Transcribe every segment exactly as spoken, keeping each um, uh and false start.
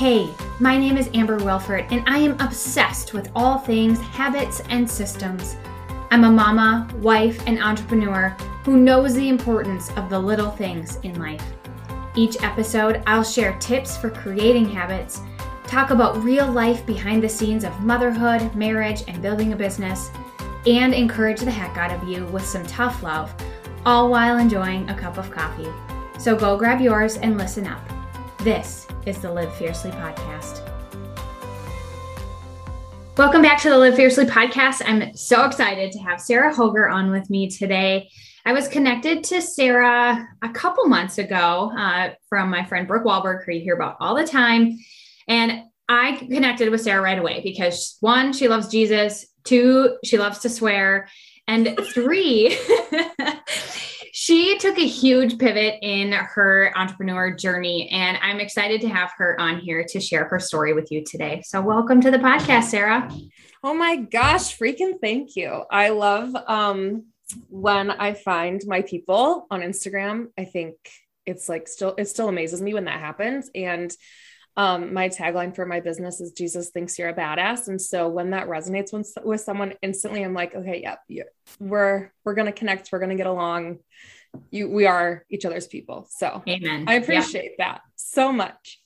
Hey, my name is Amber Wilford, and I am obsessed with all things habits and systems. I'm a mama, wife, and entrepreneur who knows the importance of the little things in life. Each episode, I'll share tips for creating habits, talk about real life behind the scenes of motherhood, marriage, and building a business, and encourage the heck out of you with some tough love, all while enjoying a cup of coffee. So go grab yours and listen up. This is the Live Fiercely Podcast. Welcome back to the Live Fiercely Podcast. I'm so excited to have Sarah Hoger on with me today. I was connected to Sarah a couple months ago uh, from my friend Brooke Wahlberg, who you hear about all the time. And I connected with Sarah right away because one, she loves Jesus. Two, she loves to swear. And three, she took a huge pivot in her entrepreneur journey, and I'm excited to have her on here to share her story with you today. So welcome to the podcast, Sarah. Oh my gosh, freaking thank you. I love um, when I find my people on Instagram. I think it's like still, it still amazes me when that happens. And um, my tagline for my business is Jesus thinks you're a badass. And so when that resonates with, with someone instantly, I'm like, okay, yep, yeah, we're, we're going to connect. We're going to get along. You, we are each other's people. So amen. I appreciate yeah. that so much.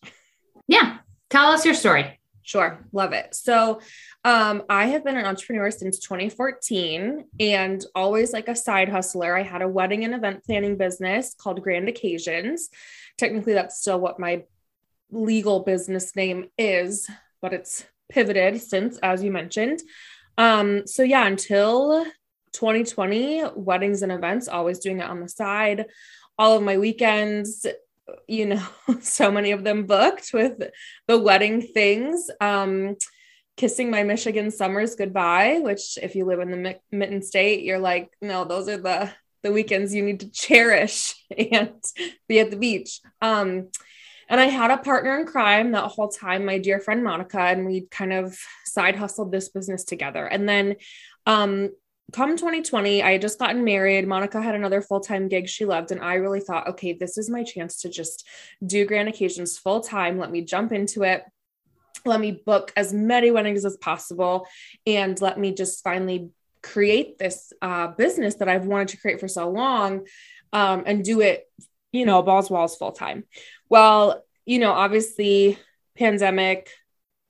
Yeah. Tell us your story. Sure. Love it. So, um, I have been an entrepreneur since twenty fourteen and always like a side hustler. I had a wedding and event planning business called Grand Occasions. Technically that's still what my legal business name is, but it's pivoted since, as you mentioned. Um, so yeah, until twenty twenty, weddings and events, always doing it on the side, all of my weekends, you know, so many of them booked with the wedding things, um, kissing my Michigan summers goodbye, which if you live in the Mitten State, you're like, no, those are the, the weekends you need to cherish and be at the beach. Um, And I had a partner in crime that whole time, my dear friend, Monica, and we kind of side hustled this business together. And then, um, come twenty twenty, I had just gotten married. Monica had another full-time gig she loved. And I really thought, okay, this is my chance to just do Grand Occasions full-time. Let me jump into it. Let me book as many weddings as possible. And let me just finally create this, uh, business that I've wanted to create for so long, um, and do it, you know, balls, walls, full-time. Well, you know, obviously pandemic,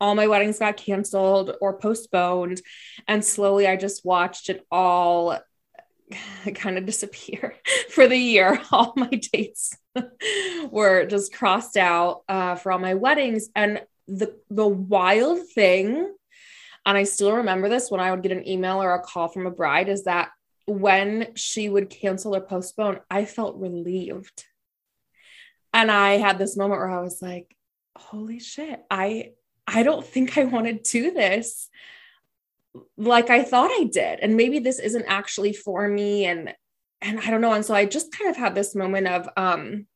all my weddings got canceled or postponed. And slowly I just watched it all kind of disappear for the year. All my dates were just crossed out, uh, for all my weddings. And the, the wild thing, and I still remember this when I would get an email or a call from a bride, is that when she would cancel or postpone, I felt relieved. And I had this moment where I was like, holy shit, I, I don't think I want to do this like I thought I did. And maybe this isn't actually for me. And, and I don't know. And so I just kind of had this moment of, um,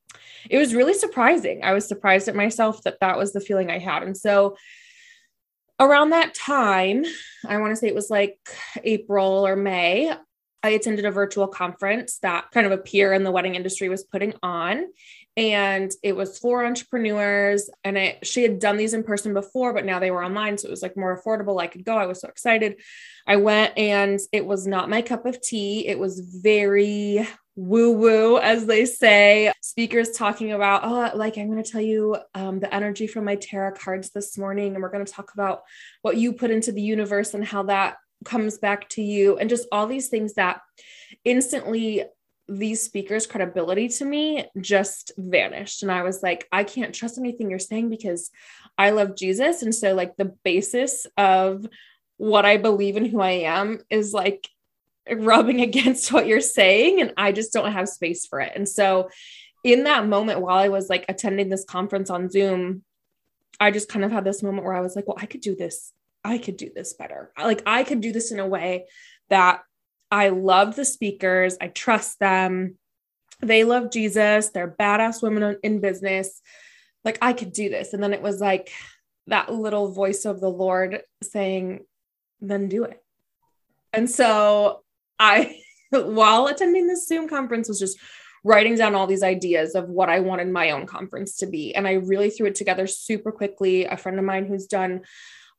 it was really surprising. I was surprised at myself that that was the feeling I had. And so around that time, I want to say it was like April or May, I attended a virtual conference that kind of a peer in the wedding industry was putting on, and it was for entrepreneurs. And it, she had done these in person before, but now they were online. So it was like more affordable. I could go. I was so excited. I went, and it was not my cup of tea. It was very woo-woo, as they say, speakers talking about, oh, like, I'm going to tell you um, the energy from my tarot cards this morning. And we're going to talk about what you put into the universe and how that comes back to you, and just all these things that instantly these speakers' credibility to me just vanished. And I was like, I can't trust anything you're saying because I love Jesus. And so like the basis of what I believe in, who I am, is like rubbing against what you're saying. And I just don't have space for it. And so in that moment, while I was like attending this conference on Zoom, I just kind of had this moment where I was like, well, I could do this. I could do this better. Like I could do this in a way that I love the speakers. I trust them. They love Jesus. They're badass women in business. Like I could do this. And then it was like that little voice of the Lord saying, then do it. And so I, while attending this Zoom conference, was just writing down all these ideas of what I wanted my own conference to be. And I really threw it together super quickly. A friend of mine who's done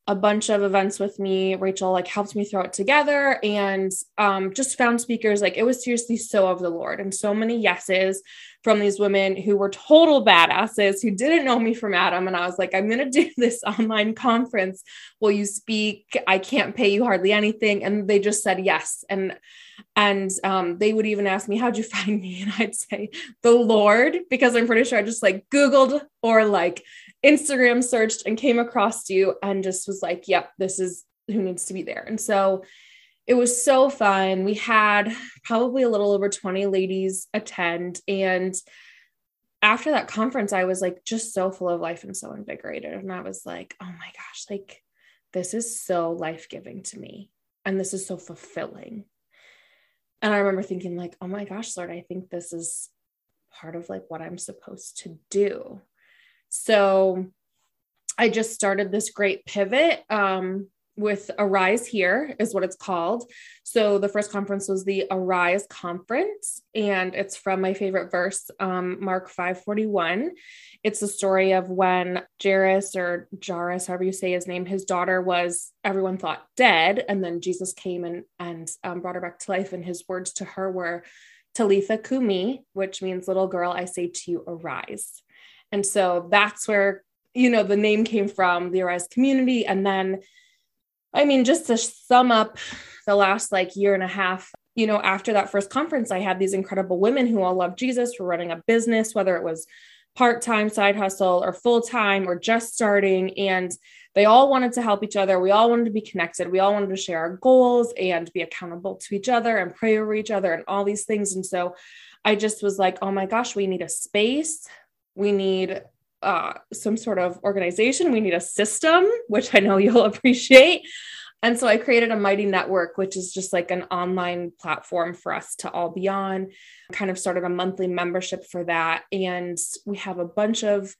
a bunch of events with me, Rachel, like helped me throw it together, and um, just found speakers. Like, it was seriously so of the Lord, and so many yeses from these women who were total badasses, who didn't know me from Adam. And I was like, I'm going to do this online conference. Will you speak? I can't pay you hardly anything. And they just said yes. And, and um, they would even ask me, how'd you find me? And I'd say the Lord, because I'm pretty sure I just like Googled or like Instagram searched and came across you and just was like, yep, this is who needs to be there. And so it was so fun. We had probably a little over twenty ladies attend. And after that conference, I was like, just so full of life and so invigorated. And I was like, oh my gosh, like, this is so life-giving to me. And this is so fulfilling. And I remember thinking like, oh my gosh, Lord, I think this is part of like what I'm supposed to do. So I just started this great pivot, um, with Arise Here is what it's called. So the first conference was the Arise Conference, and it's from my favorite verse, um, Mark five forty-one. It's the story of when Jairus or Jairus, however you say his name, his daughter was, everyone thought dead. And then Jesus came and, and um, brought her back to life. And his words to her were Talitha kumi, which means little girl, I say to you, arise. And so that's where, you know, the name came from, the Arise community. And then, I mean, just to sum up the last like year and a half, you know, after that first conference, I had these incredible women who all love Jesus, who were running a business, whether it was part-time side hustle or full-time or just starting. And they all wanted to help each other. We all wanted to be connected. We all wanted to share our goals and be accountable to each other and pray over each other and all these things. And so I just was like, oh my gosh, we need a space. We need Uh, some sort of organization. We need a system, which I know you'll appreciate. And so I created a Mighty Network, which is just like an online platform for us to all be on. Kind of started a monthly membership for that. And we have a bunch of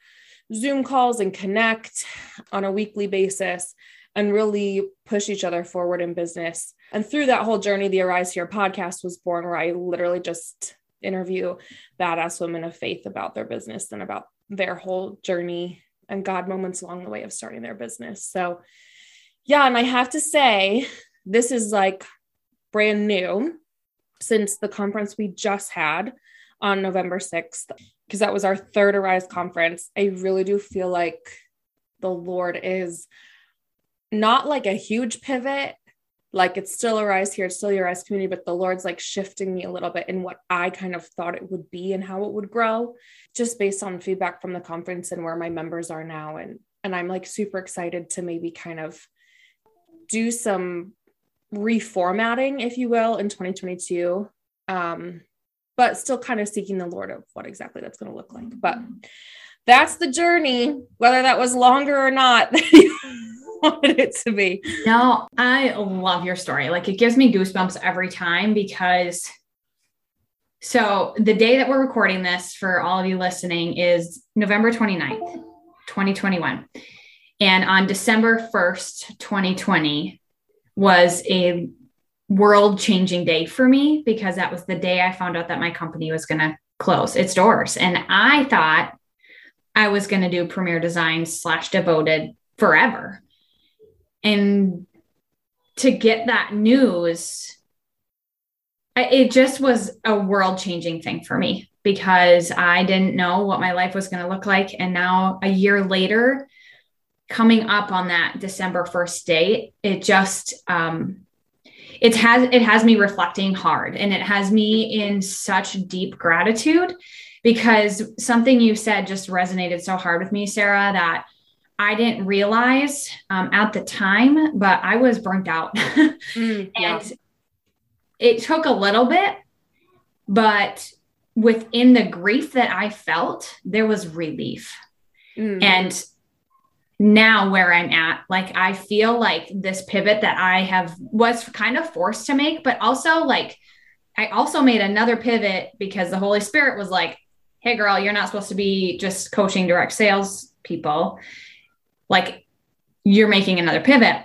Zoom calls and connect on a weekly basis and really push each other forward in business. And through that whole journey, the Arise Here podcast was born, where I literally just interview badass women of faith about their business and about their whole journey and God moments along the way of starting their business. So yeah. And I have to say, this is like brand new since the conference we just had on November sixth, because that was our third Arise conference. I really do feel like the Lord is not like a huge pivot. Like, it's still Arise Here, it's still your Arise community, but the Lord's like shifting me a little bit in what I kind of thought it would be and how it would grow, just based on feedback from the conference and where my members are now. And, and I'm like super excited to maybe kind of do some reformatting, if you will, in twenty twenty-two. Um, but still kind of seeking the Lord of what exactly that's going to look like. But that's the journey, whether that was longer or not. Wanted it to be. No, I love your story. Like, it gives me goosebumps every time, because so the day that we're recording this for all of you listening is November twenty-ninth, twenty twenty-one. And on December first, twenty twenty was a world changing day for me, because that was the day I found out that my company was going to close its doors. And I thought I was going to do Premier Design slash Devoted forever. And to get that news, it just was a world-changing thing for me, because I didn't know what my life was going to look like. And now a year later, coming up on that December first date, it just, um, it has, it has me reflecting hard, and it has me in such deep gratitude, because something you said just resonated so hard with me, Sarah, that I didn't realize um, at the time, but I was burnt out. mm, yeah. And it took a little bit, but within the grief that I felt, there was relief. Mm. And now where I'm at, like, I feel like this pivot that I have was kind of forced to make, but also like, I also made another pivot because the Holy Spirit was like, hey girl, you're not supposed to be just coaching direct sales people. Like, you're making another pivot.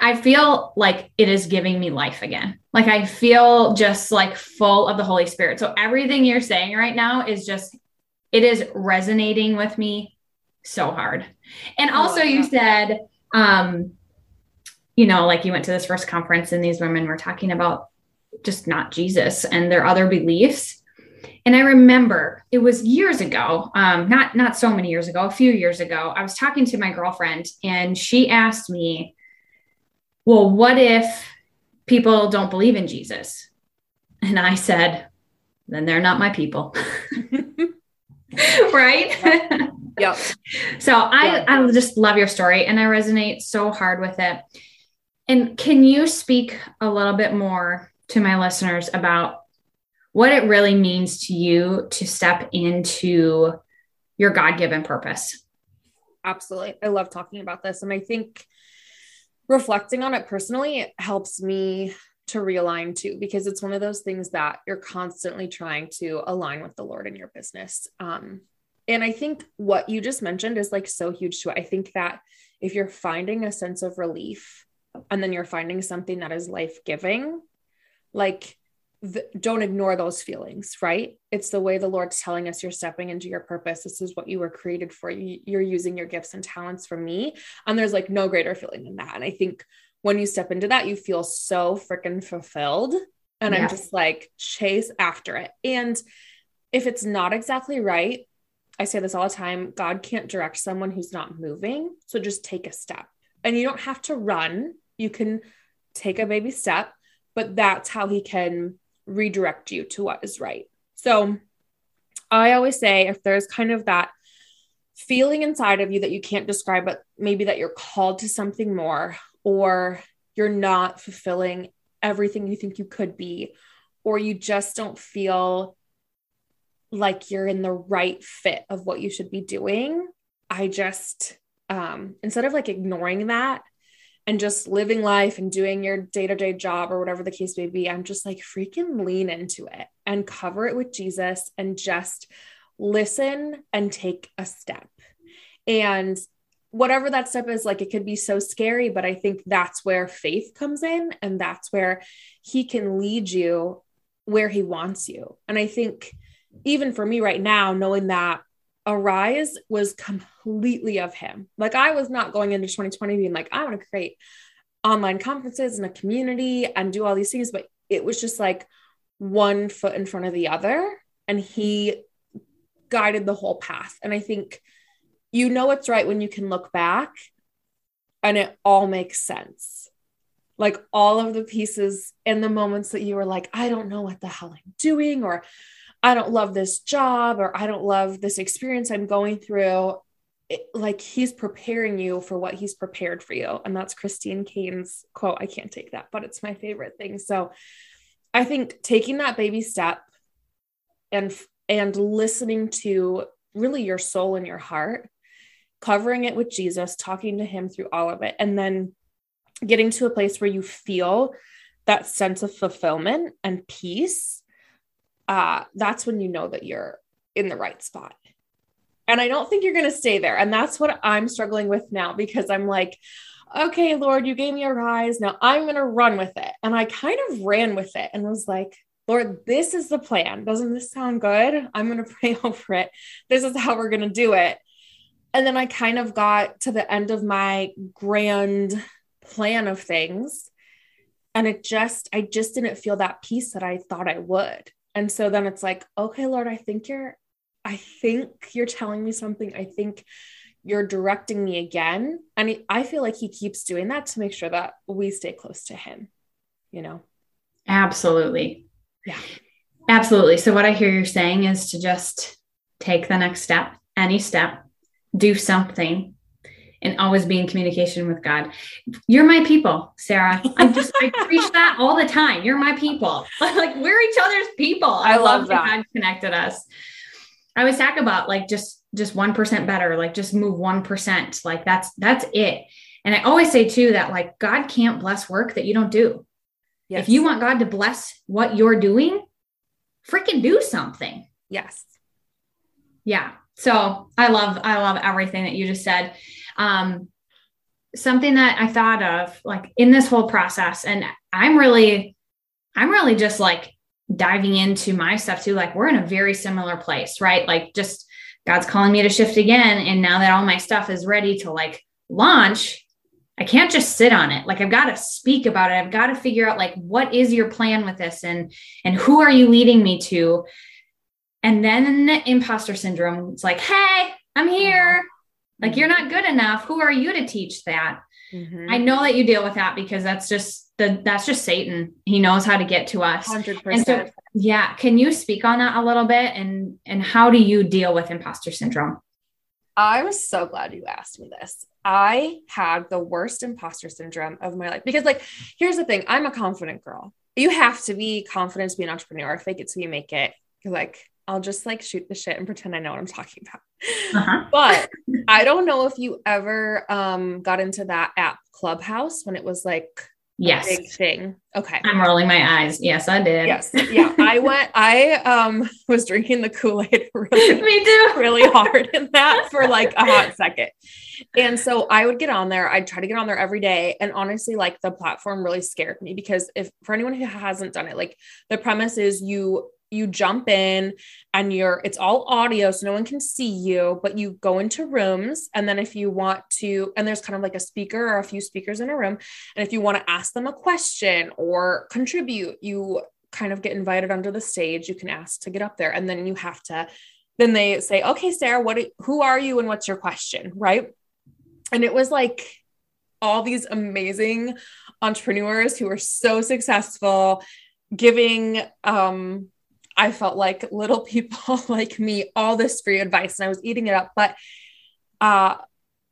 I feel like it is giving me life again. Like I feel just like full of the Holy Spirit. So everything you're saying right now is just, it is resonating with me so hard. And also you said, um, you know, like you went to this first conference and these women were talking about just not Jesus and their other beliefs. And I remember it was years ago, um, not, not so many years ago, a few years ago, I was talking to my girlfriend and she asked me, well, what if people don't believe in Jesus? And I said, then they're not my people. Right? Yep. Yep. So I, yep. I just love your story and I resonate so hard with it. And can you speak a little bit more to my listeners about what it really means to you to step into your God-given purpose? Absolutely. I love talking about this. And I think reflecting on it personally, it helps me to realign too, because it's one of those things that you're constantly trying to align with the Lord in your business. Um, and I think what you just mentioned is like so huge too. I think that if you're finding a sense of relief and then you're finding something that is life-giving, like the, don't ignore those feelings, right? It's the way the Lord's telling us you're stepping into your purpose. This is what you were created for. You, you're using your gifts and talents for me. And there's like no greater feeling than that. And I think when you step into that, you feel so freaking fulfilled. And yeah. I'm just like, chase after it. And if it's not exactly right, I say this all the time, God can't direct someone who's not moving. So just take a step and you don't have to run. You can take a baby step, but that's how he can redirect you to what is right. So I always say, if there's kind of that feeling inside of you that you can't describe, but maybe that you're called to something more, or you're not fulfilling everything you think you could be, or you just don't feel like you're in the right fit of what you should be doing. I just, um, instead of like ignoring that, and just living life and doing your day-to-day job or whatever the case may be, I'm just like freaking lean into it and cover it with Jesus and just listen and take a step. And whatever that step is, like, it could be so scary, but I think that's where faith comes in and that's where he can lead you where he wants you. And I think even for me right now, knowing that Arise was completely of him. Like I was not going into twenty twenty being like, I want to create online conferences and a community and do all these things. But it was just like one foot in front of the other. And he guided the whole path. And I think, you know, it's right when you can look back and it all makes sense. Like all of the pieces and the moments that you were like, I don't know what the hell I'm doing, or I don't love this job, or I don't love this experience I'm going through. It, like he's preparing you for what he's prepared for you. And that's Christine Kane's quote. I can't take that, but it's my favorite thing. So I think taking that baby step and, and listening to really your soul and your heart, covering it with Jesus, talking to him through all of it, and then getting to a place where you feel that sense of fulfillment and peace, Uh, that's when you know that you're in the right spot. And I don't think you're going to stay there. And that's what I'm struggling with now, because I'm like, okay, Lord, you gave me a rise. Now I'm going to run with it. And I kind of ran with it and was like, Lord, this is the plan. Doesn't this sound good? I'm going to pray over it. This is how we're going to do it. And then I kind of got to the end of my grand plan of things. And it just, I just didn't feel that peace that I thought I would. And so then it's like, okay, Lord, I think you're, I think you're telling me something. I think you're directing me again. And I feel like he keeps doing that to make sure that we stay close to him, you know? Absolutely. Yeah, absolutely. So what I hear you're saying is to just take the next step, any step, do something, and always be in communication with God. You're my people, Sarah. I just, I preach that all the time. You're my people. Like we're each other's people. I, I love, love that God connected us. I always talk about like, just, just one percent better, like just move one percent. Like that's, that's it. And I always say too, that like, God can't bless work that you don't do. Yes. If you want God to bless what you're doing, freaking do something. Yes. Yeah. So I love, I love everything that you just said. Um, something that I thought of like in this whole process, and I'm really, I'm really just like diving into my stuff too. Like we're in a very similar place, right? Like just God's calling me to shift again. And now that all my stuff is ready to like launch, I can't just sit on it. Like I've got to speak about it. I've got to figure out like, what is your plan with this? And, and who are you leading me to? And then the imposter syndrome, it's like, hey, I'm here. Like, you're not good enough. Who are you to teach that? Mm-hmm. I know that you deal with that because that's just the, that's just Satan. He knows how to get to us. one hundred percent. And so, yeah. Can you speak on that a little bit? And, and how do you deal with imposter syndrome? I was so glad you asked me this. I had the worst imposter syndrome of my life because like, here's the thing. I'm a confident girl. You have to be confident to be an entrepreneur. Fake it till you make it. You're like, I'll just like shoot the shit and pretend I know what I'm talking about. Uh-huh. But I don't know if you ever um, got into that app Clubhouse when it was like yes. a big thing. Okay. I'm rolling my eyes. Yes, I did. Yes. Yeah. I went, I um, was drinking the Kool-Aid really, Me too. really hard in that for like a hot second. And so I would get on there. I'd try to get on there every day. And honestly, like the platform really scared me because if for anyone who hasn't done it, like the premise is you you jump in and you're, it's all audio. So no one can see you, but you go into rooms. And then if you want to, and there's kind of like a speaker or a few speakers in a room. And if you want to ask them a question or contribute, you kind of get invited onto the stage. You can ask to get up there. And then you have to, then they say, okay, Sarah, what, who are you? And what's your question? Right. And it was like all these amazing entrepreneurs who are so successful giving, um, I felt like little people like me, all this free advice, and I was eating it up, but, uh,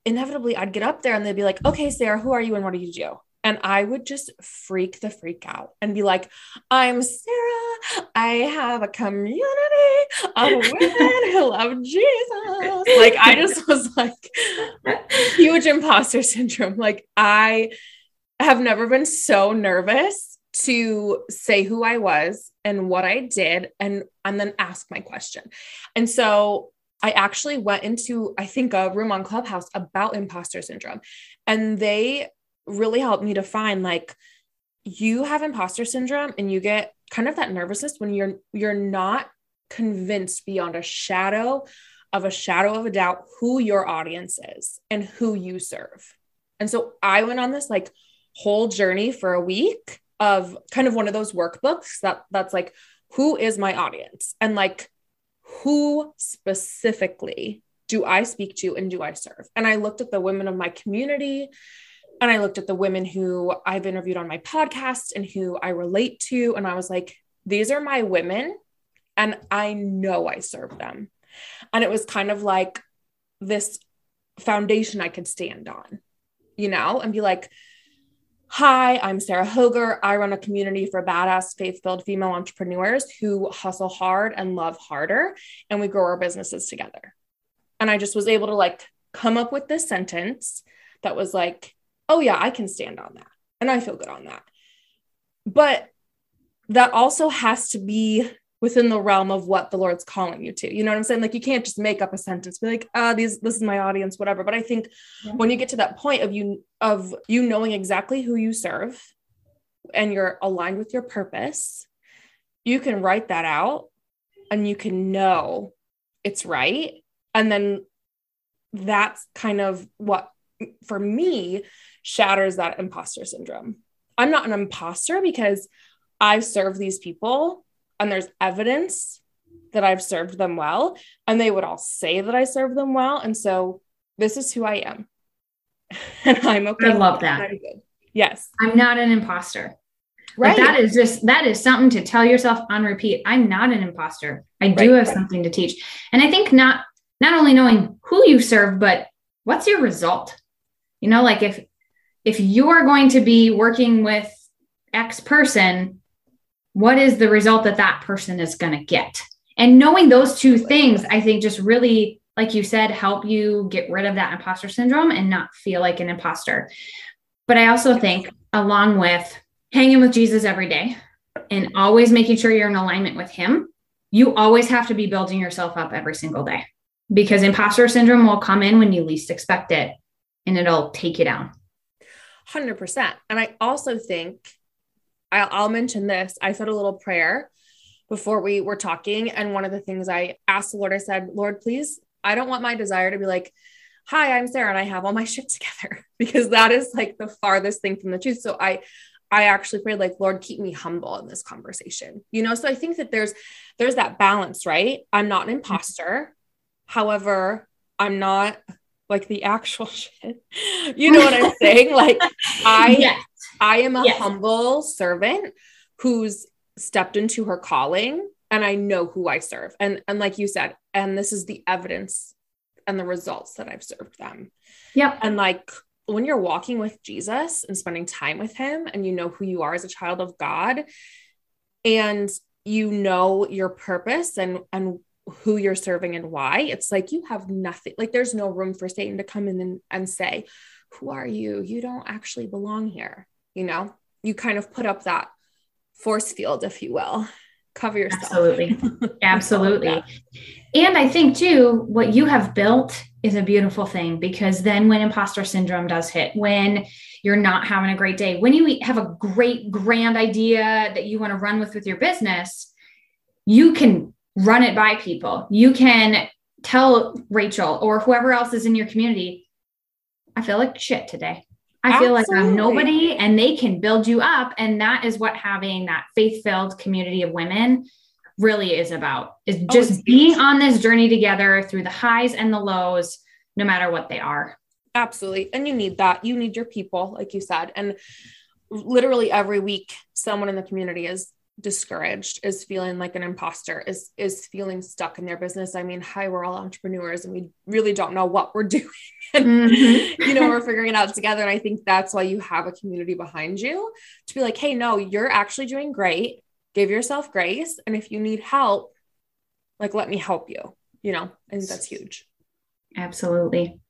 inevitably I'd get up there and they'd be like, okay, Sarah, who are you? And what do you do? And I would just freak the freak out and be like, I'm Sarah. I have a community of women who love Jesus. Like, I just was like huge imposter syndrome. Like I have never been so nervous to say who I was and what I did, and, and then ask my question. And so I actually went into, I think, a room on Clubhouse about imposter syndrome, and they really helped me to find like, you have imposter syndrome and you get kind of that nervousness when you're, you're not convinced beyond a shadow of a shadow of a doubt who your audience is and who you serve. And so I went on this like whole journey for a week of kind of one of those workbooks that that's like, who is my audience? And like, who specifically do I speak to and do I serve? And I looked at the women of my community, and I looked at the women who I've interviewed on my podcast and who I relate to. And I was like, these are my women, and I know I serve them. And it was kind of like this foundation I could stand on, you know, and be like, hi, I'm Sarah Hoger. I run a community for badass, faith-filled female entrepreneurs who hustle hard and love harder, and we grow our businesses together. And I just was able to like come up with this sentence that was like, oh yeah, I can stand on that. And I feel good on that. But that also has to be within the realm of what the Lord's calling you to, you know what I'm saying? Like, you can't just make up a sentence, be like, ah, oh, these, this is my audience, whatever. But I think yeah. when you get to that point of you, of you knowing exactly who you serve and you're aligned with your purpose, you can write that out and you can know it's right. And then that's kind of what, for me, shatters that imposter syndrome. I'm not an imposter because I serve these people, and there's evidence that I've served them well, and they would all say that I served them well. And so this is who I am. And I'm okay. I love that. Yes. I'm not an imposter. Right. Like that is just, that is something to tell yourself on repeat. I'm not an imposter. I do right, have right. something to teach. And I think not, not only knowing who you serve, but what's your result? You know, like if, if you're going to be working with X person, what is the result that that person is going to get? And knowing those two things, I think just really, like you said, help you get rid of that imposter syndrome and not feel like an imposter. But I also think along with hanging with Jesus every day and always making sure you're in alignment with him, you always have to be building yourself up every single day, because imposter syndrome will come in when you least expect it and it'll take you down. one hundred percent. And I also think I'll, I'll mention this. I said a little prayer before we were talking. And one of the things I asked the Lord, I said, Lord, please, I don't want my desire to be like, hi, I'm Sarah and I have all my shit together, because that is like the farthest thing from the truth. So I, I actually prayed like, Lord, keep me humble in this conversation, you know? So I think that there's, there's that balance, right? I'm not an imposter. However, I'm not like the actual shit, you know what I'm saying? Like I, yes. I am a yes. humble servant who's stepped into her calling, and I know who I serve. And, and like you said, and this is the evidence and the results that I've served them. Yep. And like, when you're walking with Jesus and spending time with him, and you know who you are as a child of God, and you know your purpose and, and who you're serving and why, it's like, you have nothing, like there's no room for Satan to come in and, and say, who are you? You don't actually belong here. You know, you kind of put up that force field, if you will, cover yourself. Absolutely. Absolutely. And I think too, what you have built is a beautiful thing, because then when imposter syndrome does hit, when you're not having a great day, when you have a great grand idea that you want to run with, with your business, you can run it by people. You can tell Rachel or whoever else is in your community, I feel like shit today. I feel Absolutely. Like I'm nobody, and they can build you up. And that is what having that faith-filled community of women really is about, is just oh, being huge. On this journey together through the highs and the lows, no matter what they are. Absolutely. And you need that. You need your people, like you said. And literally every week, someone in the community is discouraged, is feeling like an imposter, is, is feeling stuck in their business. I mean, hi, we're all entrepreneurs and we really don't know what we're doing. And, mm-hmm. you know, we're figuring it out together. And I think that's why you have a community behind you to be like, hey, no, you're actually doing great. Give yourself grace. And if you need help, like, let me help you, you know, I think that's huge. Absolutely.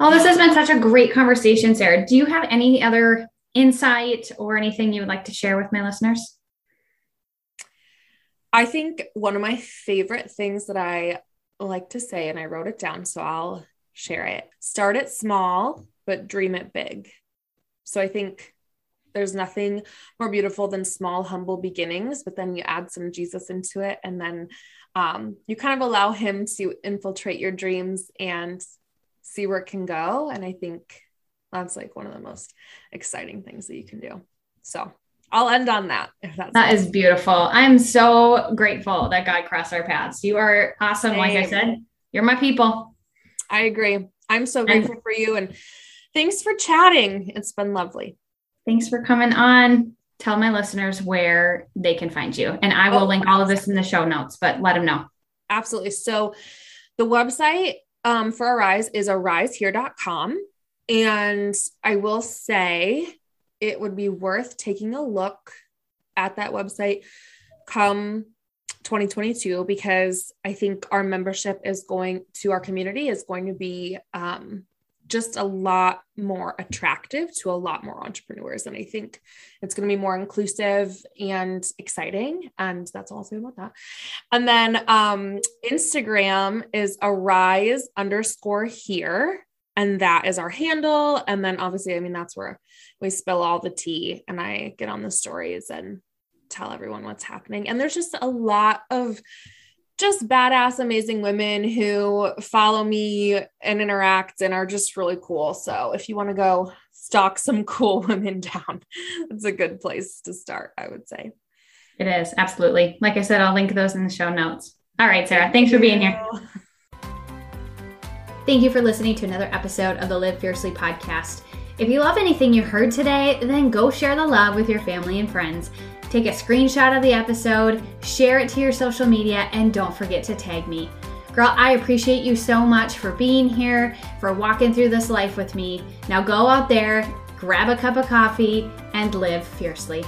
Oh, this has been such a great conversation, Sarah. Do you have any other insight or anything you would like to share with my listeners? I think one of my favorite things that I like to say, and I wrote it down, so I'll share it. Start it small, but dream it big. So I think there's nothing more beautiful than small, humble beginnings, but then you add some Jesus into it. And then um, you kind of allow him to infiltrate your dreams and see where it can go. And I think that's like one of the most exciting things that you can do. So I'll end on that. If that's that is beautiful. I'm so grateful that God crossed our paths. You are awesome. Same. Like I said, you're my people. I agree. I'm so grateful for you. And thanks for chatting. It's been lovely. Thanks for coming on. Tell my listeners where they can find you. And I will oh, link all of this in the show notes, but let them know. Absolutely. So the website um, for Arise is arise here dot com. And I will say, it would be worth taking a look at that website come twenty twenty-two, because I think our membership is going to our community is going to be um, just a lot more attractive to a lot more entrepreneurs. And I think it's going to be more inclusive and exciting. And that's all I'll say about that. And then um, Instagram is arise underscore here. And that is our handle. And then obviously, I mean, that's where we spill all the tea and I get on the stories and tell everyone what's happening. And there's just a lot of just badass, amazing women who follow me and interact and are just really cool. So if you want to go stalk some cool women down, it's a good place to start, I would say. It is. Absolutely. Like I said, I'll link those in the show notes. All right, Sarah, thanks for being here. Thank you for listening to another episode of the Live Fiercely podcast. If you love anything you heard today, then go share the love with your family and friends. Take a screenshot of the episode, share it to your social media, and don't forget to tag me. Girl, I appreciate you so much for being here, for walking through this life with me. Now go out there, grab a cup of coffee, and live fiercely.